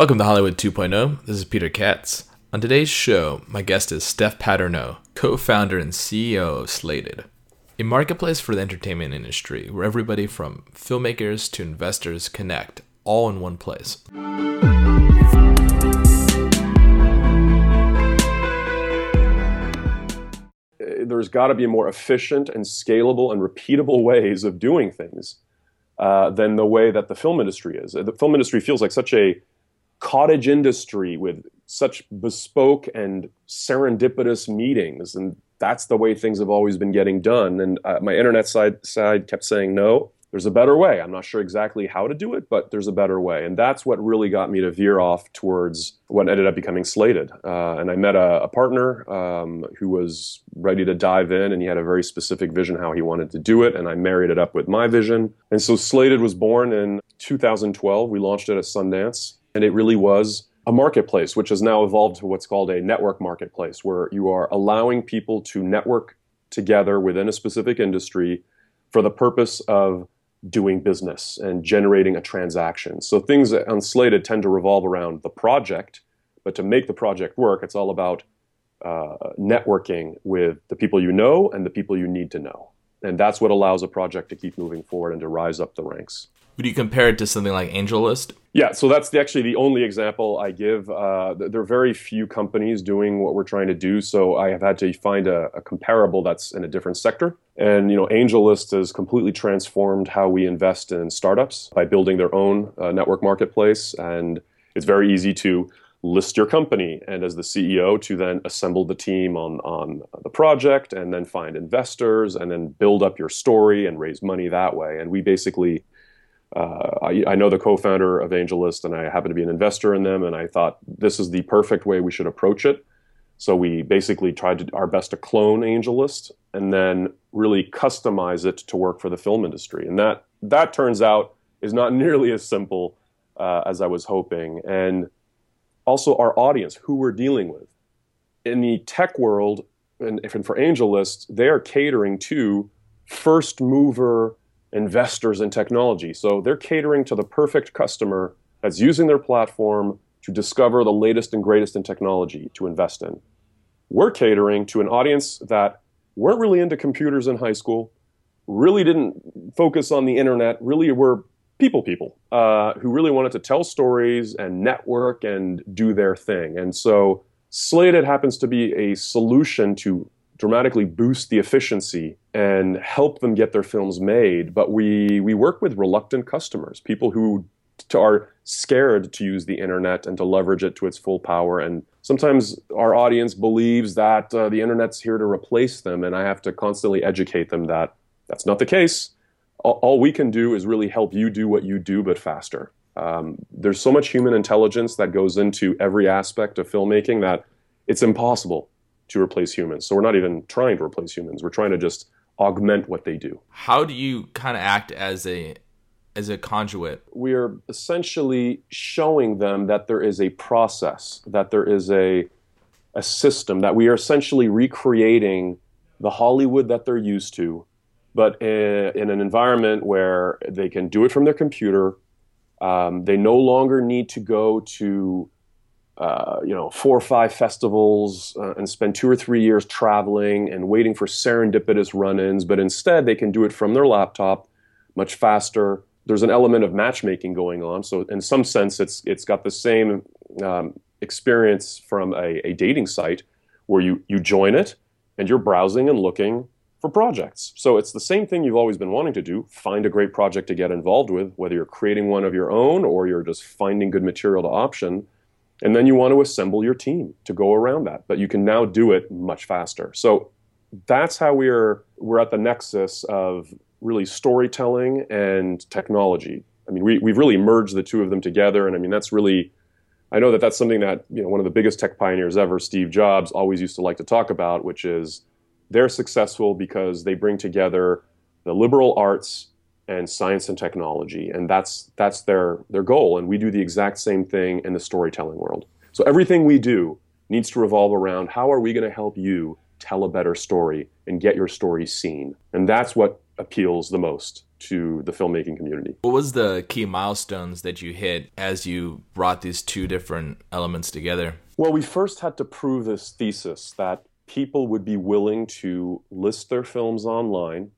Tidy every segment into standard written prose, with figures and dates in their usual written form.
Welcome to Hollywood 2.0. This is Peter Katz. On today's show, my guest is Steph Paterno, co-founder and CEO of Slated, a marketplace for the entertainment industry where everybody from filmmakers to investors connect, all in one place. There's got to be more efficient and scalable and repeatable ways of doing things than the way that the film industry is. The film industry feels like such a cottage industry with such bespoke and serendipitous meetings, and that's the way things have always been getting done. And my internet side kept saying, no, there's a better way. I'm not sure exactly how to do it, but there's a better way. And that's what really got me to veer off towards what ended up becoming Slated. And I met a partner who was ready to dive in, and he had a very specific vision how he wanted to do it. And I married it up with my vision. And so Slated was born in 2012. We launched it at Sundance. And it really was a marketplace, which has now evolved to what's called a network marketplace, where you are allowing people to network together within a specific industry for the purpose of doing business and generating a transaction. So things on Slated tend to revolve around the project, but to make the project work, it's all about networking with the people you know and the people you need to know. And that's what allows a project to keep moving forward and to rise up the ranks. Would you compare it to something like AngelList? Yeah, so that's actually the only example I give. There are very few companies doing what we're trying to do, so I have had to find a comparable that's in a different sector. And, you know, AngelList has completely transformed how we invest in startups by building their own network marketplace. And it's very easy to list your company, and as the CEO to then assemble the team on the project, and then find investors, and then build up your story and raise money that way. And we basically, I know the co-founder of AngelList, and I happen to be an investor in them, and I thought this is the perfect way we should approach it. So we basically tried to our best to clone AngelList and then really customize it to work for the film industry. And that turns out is not nearly as simple as I was hoping. And also our audience, who we're dealing with. In the tech world, and for AngelList, they are catering to first mover investors in technology. So they're catering to the perfect customer that's using their platform to discover the latest and greatest in technology to invest in. We're catering to an audience that weren't really into computers in high school, really didn't focus on the internet, really were people who really wanted to tell stories and network and do their thing. And so Slated happens to be a solution to dramatically boost the efficiency and help them get their films made. But we work with reluctant customers, people who are scared to use the internet and to leverage it to its full power. And sometimes our audience believes that the internet's here to replace them, and I have to constantly educate them that that's not the case. All we can do is really help you do what you do, but faster. There's so much human intelligence that goes into every aspect of filmmaking that it's impossible to replace humans. So we're not even trying to replace humans. We're trying to just augment what they do. How do you kind of act as a conduit? We are essentially showing them that there is a process, that there is a system, that we are essentially recreating the Hollywood that they're used to, but in an environment where they can do it from their computer. They no longer need to go to 4 or 5 festivals and spend 2 or 3 years traveling and waiting for serendipitous run-ins, but instead they can do it from their laptop much faster. There's an element of matchmaking going on, so in some sense it's got the same experience from a dating site where you join it and you're browsing and looking for projects. So it's the same thing you've always been wanting to do, find a great project to get involved with, whether you're creating one of your own or you're just finding good material to option. And then you want to assemble your team to go around that. But you can now do it much faster. So that's how we're at the nexus of really storytelling and technology. I mean, we've really merged the two of them together. And I mean, that's really, I know that's something that, you know, one of the biggest tech pioneers ever, Steve Jobs, always used to like to talk about, which is they're successful because they bring together the liberal arts and science and technology, and that's their goal. And we do the exact same thing in the storytelling world. So everything we do needs to revolve around how are we going to help you tell a better story and get your story seen. And that's what appeals the most to the filmmaking community. What was the key milestones that you hit as you brought these two different elements together? Well, we first had to prove this thesis that people would be willing to list their films online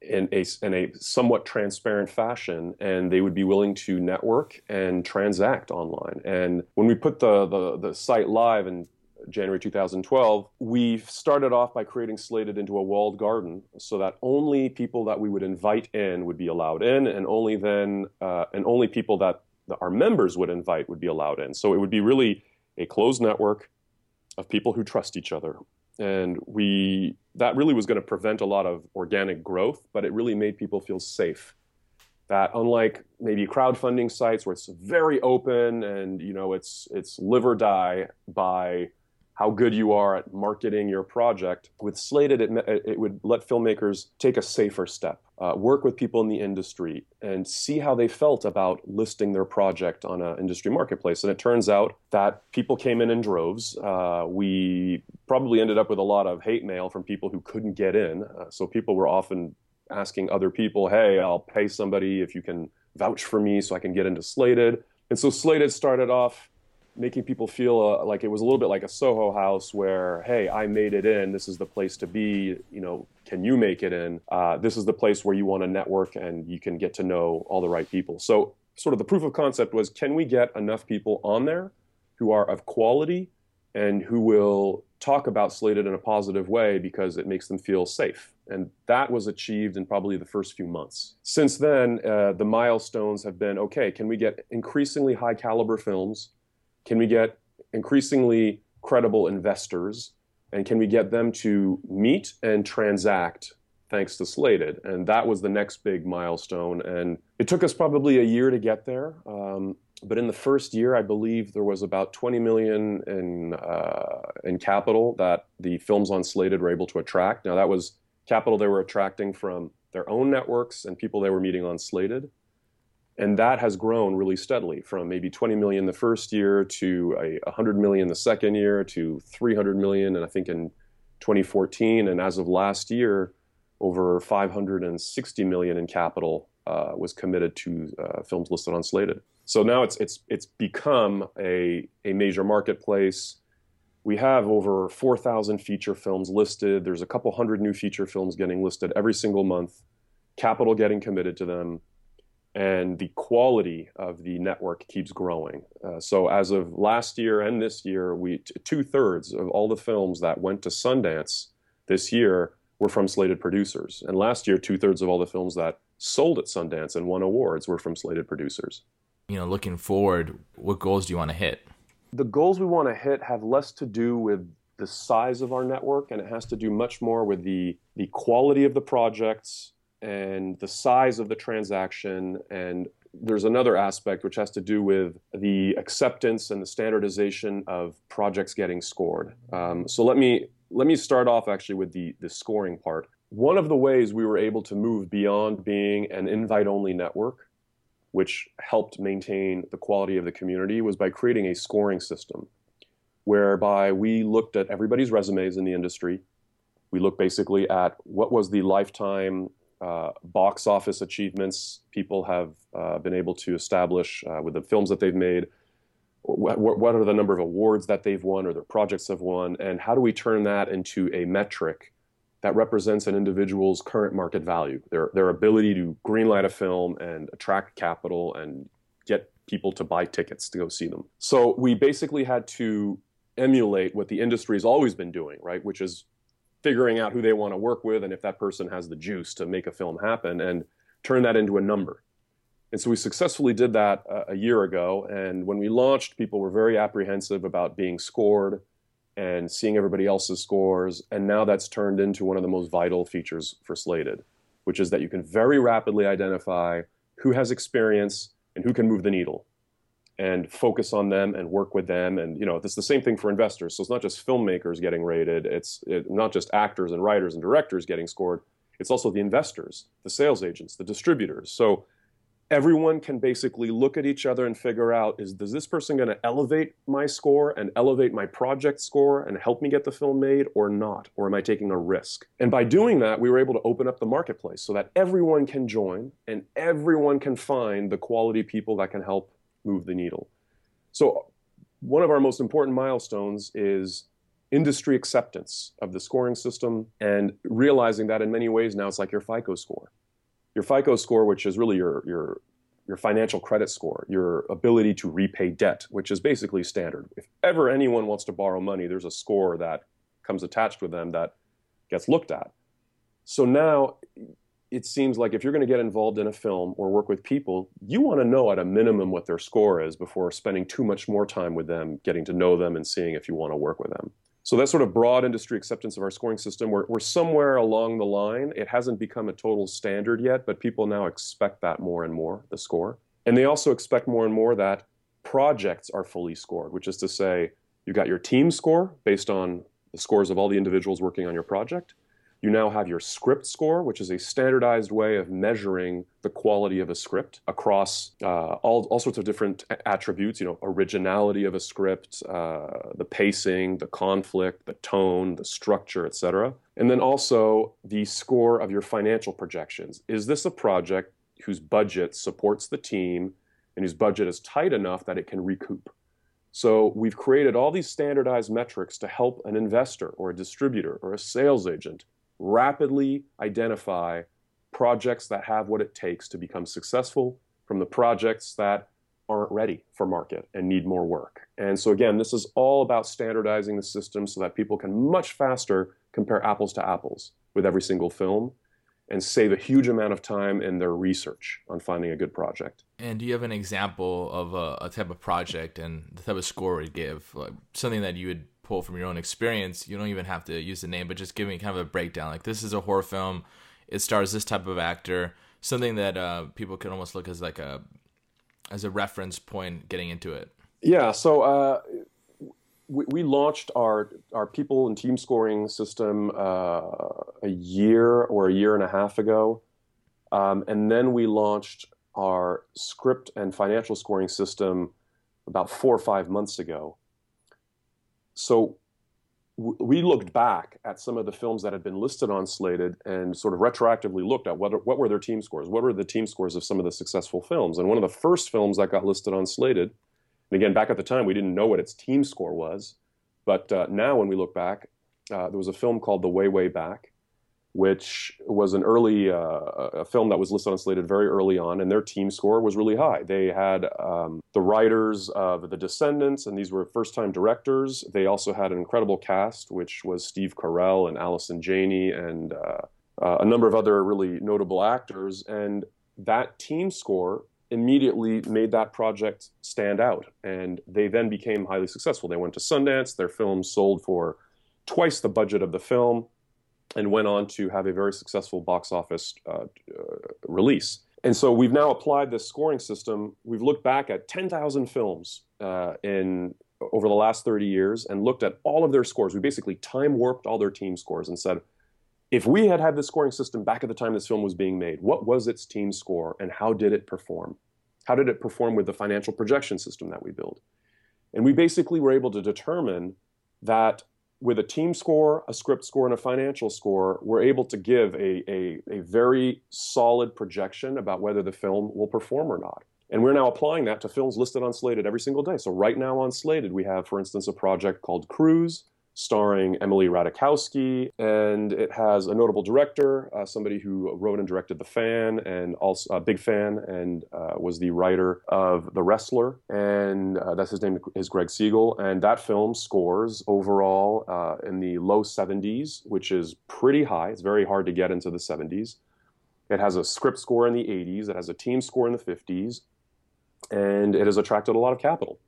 in a somewhat transparent fashion, and they would be willing to network and transact online. And when we put the site live in January 2012, we started off by creating Slated into a walled garden so that only people that we would invite in would be allowed in, and only then, and only people that our members would invite would be allowed in. So it would be really a closed network of people who trust each other. And that really was going to prevent a lot of organic growth, but it really made people feel safe. That unlike maybe crowdfunding sites where it's very open and, you know, it's live or die by how good you are at marketing your project, with Slated, it would let filmmakers take a safer step, work with people in the industry, and see how they felt about listing their project on an industry marketplace. And it turns out that people came in droves. We probably ended up with a lot of hate mail from people who couldn't get in. So people were often asking other people, hey, I'll pay somebody if you can vouch for me so I can get into Slated. And so Slated started off making people feel like it was a little bit like a Soho house where, hey, I made it in, this is the place to be, you know, can you make it in? This is the place where you want to network and you can get to know all the right people. So sort of the proof of concept was, can we get enough people on there who are of quality and who will talk about Slated in a positive way because it makes them feel safe? And that was achieved in probably the first few months. Since then, the milestones have been, okay, can we get increasingly high caliber films? Can we get increasingly credible investors, and can we get them to meet and transact thanks to Slated? And that was the next big milestone. And it took us probably a year to get there. But in the first year, I believe there was about $20 million in capital that the films on Slated were able to attract. Now that was capital they were attracting from their own networks and people they were meeting on Slated. And that has grown really steadily from maybe $20 million the first year to $100 million the second year to $300 million, and I think in 2014, and as of last year, over $560 million in capital was committed to films listed on Slated. So now it's become a major marketplace. We have over 4,000 feature films listed. There's a couple hundred new feature films getting listed every single month. Capital getting committed to them. And the quality of the network keeps growing. So as of last year and this year, we 2/3 of all the films that went to Sundance this year were from Slated producers. And last year, 2/3 of all the films that sold at Sundance and won awards were from Slated producers. You know, looking forward, what goals do you want to hit? The goals we want to hit have less to do with the size of our network, and it has to do much more with the quality of the projects and the size of the transaction. And there's another aspect which has to do with the acceptance and the standardization of projects getting scored. So let me start off actually with the scoring part. One of the ways we were able to move beyond being an invite-only network, which helped maintain the quality of the community, was by creating a scoring system whereby we looked at everybody's resumes in the industry. We looked basically at what was the lifetime box office achievements people have been able to establish with the films that they've made. What are the number of awards that they've won or their projects have won? And how do we turn that into a metric that represents an individual's current market value, their ability to greenlight a film and attract capital and get people to buy tickets to go see them? So we basically had to emulate what the industry's always been doing, right? Which is figuring out who they want to work with and if that person has the juice to make a film happen, and turn that into a number. And so we successfully did that a year ago. And when we launched, people were very apprehensive about being scored and seeing everybody else's scores. And now that's turned into one of the most vital features for Slated, which is that you can very rapidly identify who has experience and who can move the needle, and focus on them and work with them. And, you know, it's the same thing for investors. So it's not just filmmakers getting rated. It's not just actors and writers and directors getting scored. It's also the investors, the sales agents, the distributors. So everyone can basically look at each other and figure out, is this person going to elevate my score and elevate my project score and help me get the film made or not? Or am I taking a risk? And by doing that, we were able to open up the marketplace so that everyone can join and everyone can find the quality people that can help move the needle. So one of our most important milestones is industry acceptance of the scoring system and realizing that in many ways now it's like your FICO score. Your FICO score, which is really your financial credit score, your ability to repay debt, which is basically standard. If ever anyone wants to borrow money, there's a score that comes attached with them that gets looked at. So now it seems like if you're going to get involved in a film or work with people, you want to know at a minimum what their score is before spending too much more time with them, getting to know them and seeing if you want to work with them. So that sort of broad industry acceptance of our scoring system, we're somewhere along the line. It hasn't become a total standard yet, but people now expect that more and more, the score. And they also expect more and more that projects are fully scored, which is to say you got your team score based on the scores of all the individuals working on your project. You now have your script score, which is a standardized way of measuring the quality of a script across all sorts of different attributes, you know, originality of a script, the pacing, the conflict, the tone, the structure, etc. And then also the score of your financial projections. Is this a project whose budget supports the team and whose budget is tight enough that it can recoup? So we've created all these standardized metrics to help an investor or a distributor or a sales agent rapidly identify projects that have what it takes to become successful from the projects that aren't ready for market and need more work. And so again, this is all about standardizing the system so that people can much faster compare apples to apples with every single film and save a huge amount of time in their research on finding a good project. And do you have an example of a type of project and the type of score it would give, like something that you would pull from your own experience? You don't even have to use the name, but just give me kind of a breakdown. Like, this is a horror film. It stars this type of actor. Something that people can almost look as like a reference point getting into it. Yeah. So we launched our people and team scoring system a year or a year and a half ago, and then we launched our script and financial scoring system about 4 or 5 months ago. So we looked back at some of the films that had been listed on Slated and sort of retroactively looked at what were their team scores? What were the team scores of some of the successful films? And one of the first films that got listed on Slated, and again, back at the time, we didn't know what its team score was. But now when we look back, there was a film called The Way, Way Back, which was an early a film that was listed on Slated very early on, and their team score was really high. They had the writers of The Descendants, and these were first-time directors. They also had an incredible cast, which was Steve Carell and Allison Janney and a number of other really notable actors. And that team score immediately made that project stand out, and they then became highly successful. They went to Sundance. Their film sold for twice the budget of the film, and went on to have a very successful box office release. And so we've now applied this scoring system. We've looked back at 10,000 films over the last 30 years and looked at all of their scores. We basically time warped all their team scores and said, if we had had this scoring system back at the time this film was being made, what was its team score and how did it perform? How did it perform with the financial projection system that we built? And we basically were able to determine that with a team score, a script score, and a financial score, we're able to give a very solid projection about whether the film will perform or not. And we're now applying that to films listed on Slated every single day. So right now on Slated, we have, for instance, a project called Cruise, starring Emily Ratajkowski, and it has a notable director, somebody who wrote and directed The Fan, and also Big Fan, and was the writer of The Wrestler, and that's his name is Greg Siegel, and that film scores overall in the low 70s, which is pretty high. It's very hard to get into the 70s. It has a script score in the 80s, it has a team score in the 50s, and it has attracted a lot of capital.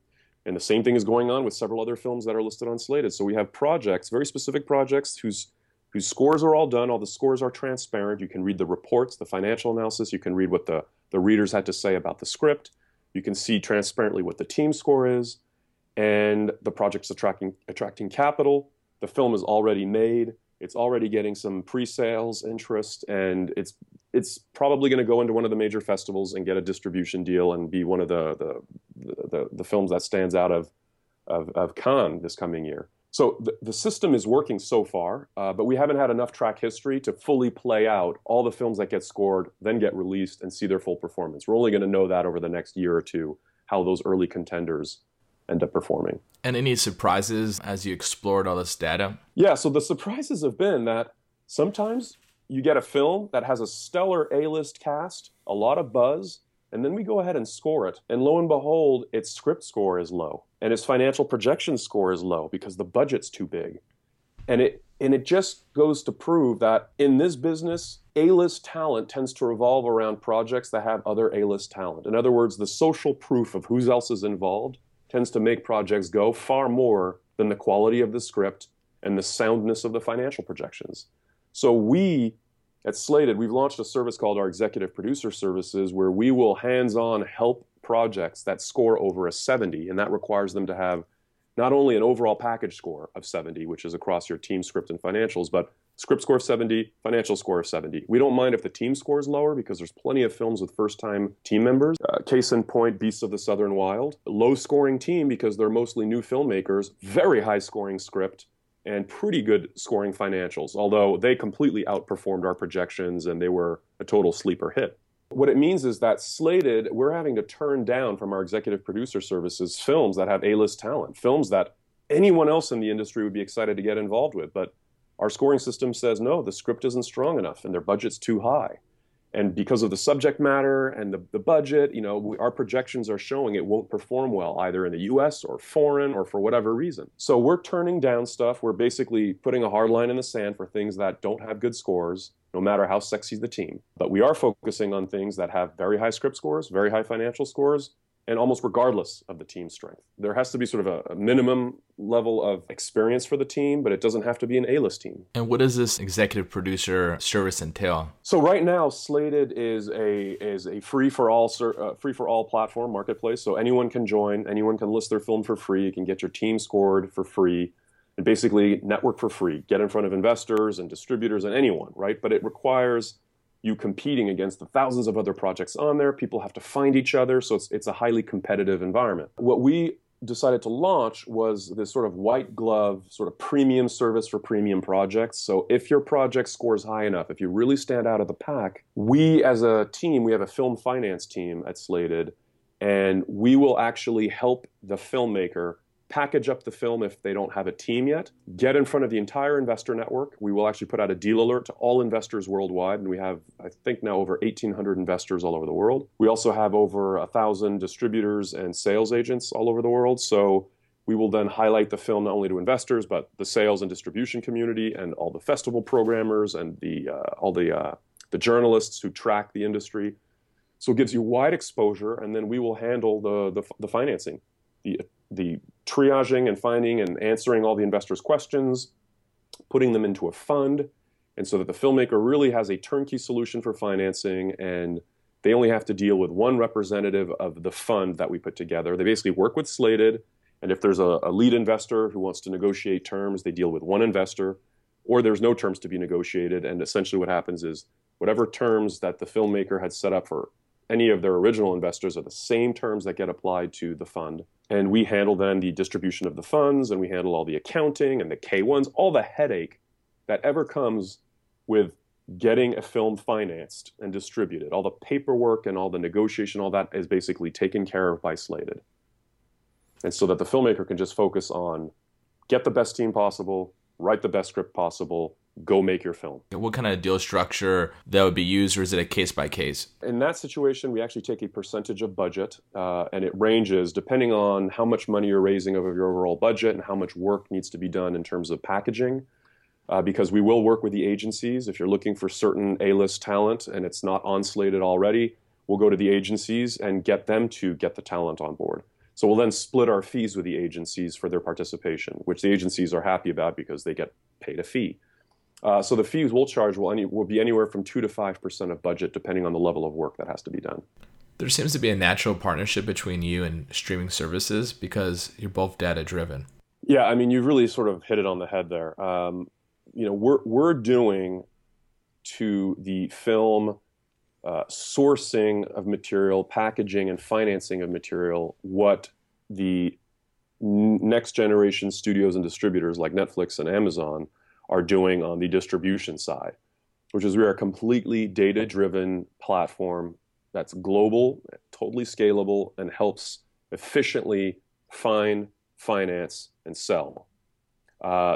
And the same thing is going on with several other films that are listed on Slated. So we have projects, very specific projects, whose scores are all done. All the scores are transparent. You can read the reports, the financial analysis. You can read what the readers had to say about the script. You can see transparently what the team score is. And the project's attracting capital. The film is already made. It's already getting some pre-sales interest. And it's it's probably going to go into one of the major festivals and get a distribution deal and be one of the films that stands out of Cannes this coming year. So the system is working so far, but we haven't had enough track history to fully play out all the films that get scored, then get released, and see their full performance. We're only going to know that over the next year or two, how those early contenders end up performing. And any surprises as you explored all this data? Yeah, so the surprises have been that sometimes you get a film that has a stellar A-list cast, a lot of buzz, and then we go ahead and score it. And lo and behold, its script score is low. And its financial projection score is low because the budget's too big. And it just goes to prove that in this business, A-list talent tends to revolve around projects that have other A-list talent. In other words, the social proof of who else is involved tends to make projects go far more than the quality of the script and the soundness of the financial projections. So we, at Slated, we've launched a service called our Executive Producer Services, where we will hands-on help projects that score over a 70, and that requires them to have not only an overall package score of 70, which is across your team, script, and financials, but script score of 70, financial score of 70. We don't mind if the team score is lower because there's plenty of films with first-time team members. Case in point, Beasts of the Southern Wild. Low-scoring team because they're mostly new filmmakers, very high-scoring script, and pretty good scoring financials, although they completely outperformed our projections and they were a total sleeper hit. What it means is that Slated, we're having to turn down from our Executive Producer Services films that have A-list talent, films that anyone else in the industry would be excited to get involved with. But our scoring system says, no, the script isn't strong enough and their budget's too high. And because of the subject matter and the budget, you know, our projections are showing it won't perform well either in the U.S. or foreign or for whatever reason. So we're turning down stuff. We're basically putting a hard line in the sand for things that don't have good scores, no matter how sexy the team. But we are focusing on things that have very high script scores, very high financial scores, and almost regardless of the team's strength. There has to be sort of a minimum level of experience for the team, but it doesn't have to be an A-list team. And what does this executive producer service entail? So right now, Slated is a free for all platform marketplace. So anyone can join, anyone can list their film for free. You can get your team scored for free, and basically network for free. Get in front of investors and distributors and anyone, right? But it requires you competing against the thousands of other projects on there. People have to find each other, so it's a highly competitive environment. What we decided to launch was this sort of white glove, sort of premium service for premium projects. So if your project scores high enough, if you really stand out of the pack, we as a team, we have a film finance team at Slated, and we will actually help the filmmaker package up the film if they don't have a team yet, get in front of the entire investor network. We will actually put out a deal alert to all investors worldwide, and we have, I think now, over 1,800 investors all over the world. We also have over 1,000 distributors and sales agents all over the world, so we will then highlight the film not only to investors, but the sales and distribution community and all the festival programmers and all the journalists who track the industry. So it gives you wide exposure, and then we will handle the financing, the triaging and finding and answering all the investors' questions, putting them into a fund, and so that the filmmaker really has a turnkey solution for financing, and they only have to deal with one representative of the fund that we put together. They basically work with Slated, and if there's a lead investor who wants to negotiate terms, they deal with one investor, or there's no terms to be negotiated, and essentially what happens is whatever terms that the filmmaker had set up for any of their original investors are the same terms that get applied to the fund. And we handle then the distribution of the funds, and we handle all the accounting and the K1s, all the headache that ever comes with getting a film financed and distributed. All the paperwork and all the negotiation, all that is basically taken care of by Slated. And so that the filmmaker can just focus on get the best team possible, write the best script possible, go make your film. What kind of deal structure that would be used, or is it a case by case? In that situation, we actually take a percentage of budget, and it ranges depending on how much money you're raising over your overall budget and how much work needs to be done in terms of packaging, because we will work with the agencies. If you're looking for certain A-list talent and it's not on Slated already, we'll go to the agencies and get them to get the talent on board. So we'll then split our fees with the agencies for their participation, which the agencies are happy about because they get paid a fee. So the fees we'll charge will be anywhere from 2 to 5% of budget, depending on the level of work that has to be done. There seems to be a natural partnership between you and streaming services because you're both data-driven. Yeah, I mean, you've really sort of hit it on the head there. We're doing to the film sourcing of material, packaging, and financing of material, what the next generation studios and distributors like Netflix and Amazon are doing on the distribution side, which is we are a completely data-driven platform that's global, totally scalable, and helps efficiently find, finance, and sell.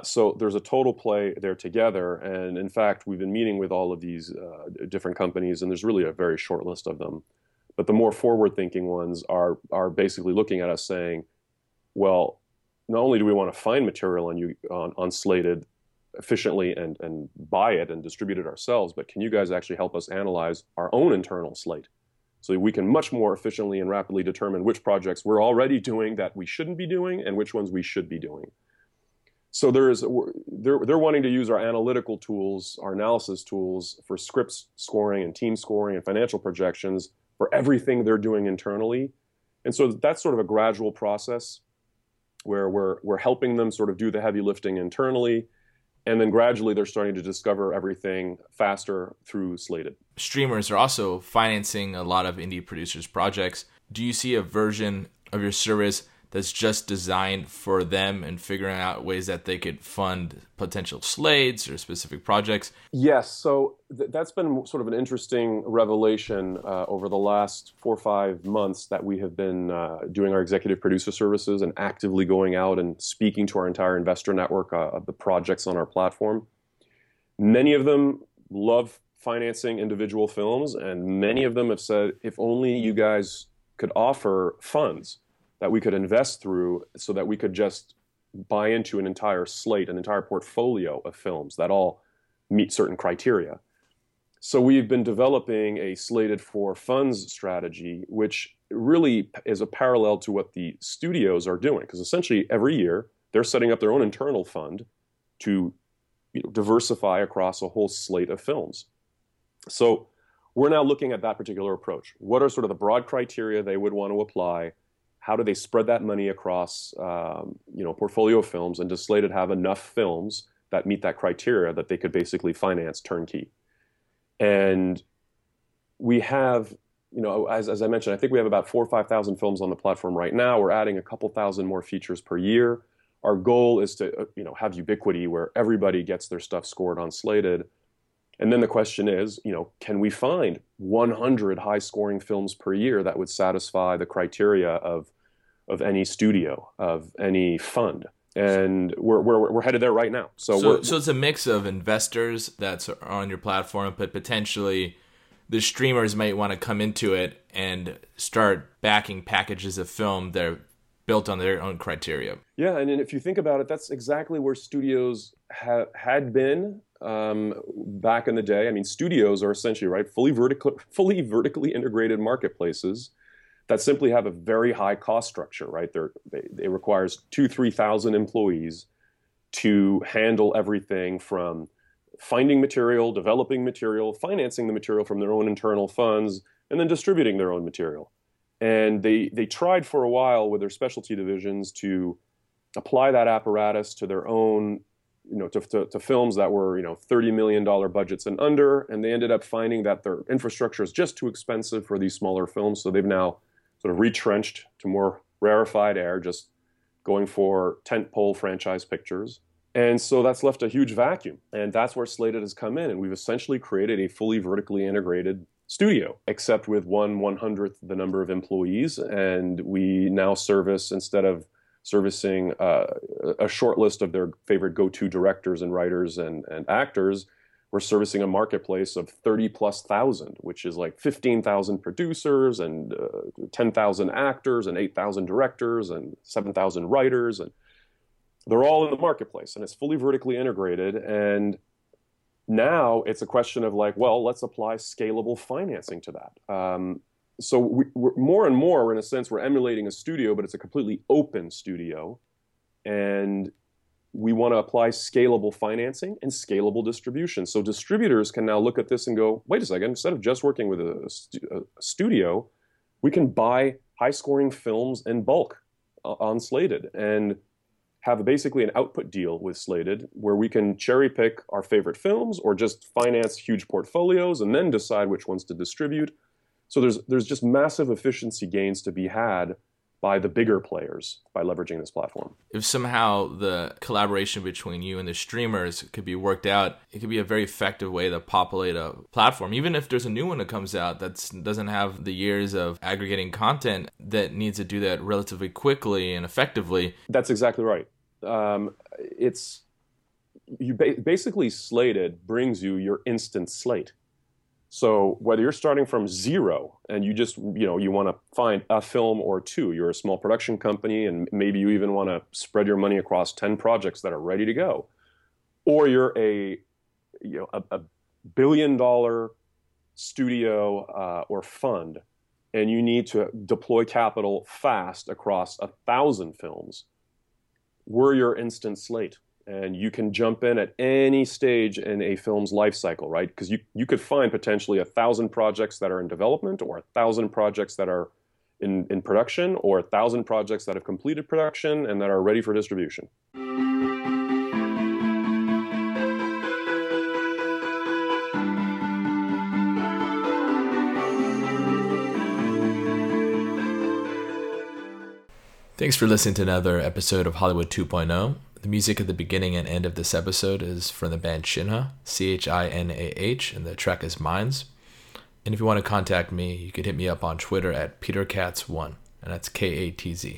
So there's a total play there together. And in fact, we've been meeting with all of these different companies, and there's really a very short list of them. But the more forward-thinking ones are basically looking at us saying, well, not only do we want to find material on Slated efficiently and buy it and distribute it ourselves, but can you guys actually help us analyze our own internal slate so we can much more efficiently and rapidly determine which projects we're already doing that we shouldn't be doing and which ones we should be doing. So they're wanting to use our analytical tools, our analysis tools for scripts scoring and team scoring and financial projections for everything they're doing internally. And so that's sort of a gradual process where we're helping them sort of do the heavy lifting internally. And then gradually they're starting to discover everything faster through Slated. Streamers are also financing a lot of indie producers' projects. Do you see a version of your service that's just designed for them and figuring out ways that they could fund potential slates or specific projects? Yes. So that's been sort of an interesting revelation over the last 4 or 5 months that we have been doing our executive producer services and actively going out and speaking to our entire investor network of the projects on our platform. Many of them love financing individual films, and many of them have said, if only you guys could offer funds that we could invest through so that we could just buy into an entire slate, an entire portfolio of films that all meet certain criteria. So we've been developing a Slated for Funds strategy, which really is a parallel to what the studios are doing, because essentially every year they're setting up their own internal fund to diversify across a whole slate of films. So we're now looking at that particular approach. What are sort of the broad criteria they would want to apply? How do they spread that money across portfolio films? And does Slated have enough films that meet that criteria that they could basically finance turnkey? And we have, as I mentioned, I think we have about 4,000 or 5,000 films on the platform right now. We're adding a couple thousand more features per year. Our goal is to have ubiquity where everybody gets their stuff scored on Slated. And then the question is, can we find 100 high-scoring films per year that would satisfy the criteria of any studio, of any fund? And we're headed there right now. So it's a mix of investors that's on your platform, but potentially the streamers might want to come into it and start backing packages of film that are built on their own criteria. Yeah, and if you think about it, that's exactly where studios had been back in the day. I mean, studios are essentially fully vertically integrated marketplaces that simply have a very high cost structure, right? It requires 2,000 to 3,000 employees to handle everything from finding material, developing material, financing the material from their own internal funds, and then distributing their own material. And they tried for a while with their specialty divisions to apply that apparatus to their own, to films that were, $30 million budgets and under, and they ended up finding that their infrastructure is just too expensive for these smaller films, so they've now sort of retrenched to more rarefied air, just going for tentpole franchise pictures. And so that's left a huge vacuum, and that's where Slated has come in, and we've essentially created a fully vertically integrated studio, except with 1/100th the number of employees, and we now service, instead of servicing a short list of their favorite go-to directors and writers and actors, we're servicing a marketplace of 30,000+, which is like 15,000 producers and 10,000 actors and 8,000 directors and 7,000 writers, and they're all in the marketplace, and it's fully vertically integrated. And now it's a question of like, well, let's apply scalable financing to that. So we're more and more, in a sense, we're emulating a studio, but it's a completely open studio. And we want to apply scalable financing and scalable distribution. So distributors can now look at this and go, wait a second, instead of just working with a studio, we can buy high-scoring films in bulk on Slated and have basically an output deal with Slated where we can cherry pick our favorite films or just finance huge portfolios and then decide which ones to distribute. So there's just massive efficiency gains to be had by the bigger players by leveraging this platform. If somehow the collaboration between you and the streamers could be worked out, it could be a very effective way to populate a platform. Even if there's a new one that comes out that doesn't have the years of aggregating content that needs to do that relatively quickly and effectively. That's exactly right. Basically Slated brings you your instant slate. So whether you're starting from zero and you just, you want to find a film or two, you're a small production company and maybe you even want to spread your money across 10 projects that are ready to go, or you're a billion-dollar studio or fund and you need to deploy capital fast across 1,000 films, we're your instant slate. And you can jump in at any stage in a film's life cycle, right? Because you could find potentially 1,000 projects that are in development or 1,000 projects that are in production or 1,000 projects that have completed production and that are ready for distribution. Thanks for listening to another episode of Hollywood 2.0. The music at the beginning and end of this episode is from the band Chinah, C-H-I-N-A-H, and the track is Minds. And if you want to contact me, you can hit me up on Twitter at PeterKatz1, and that's K-A-T-Z.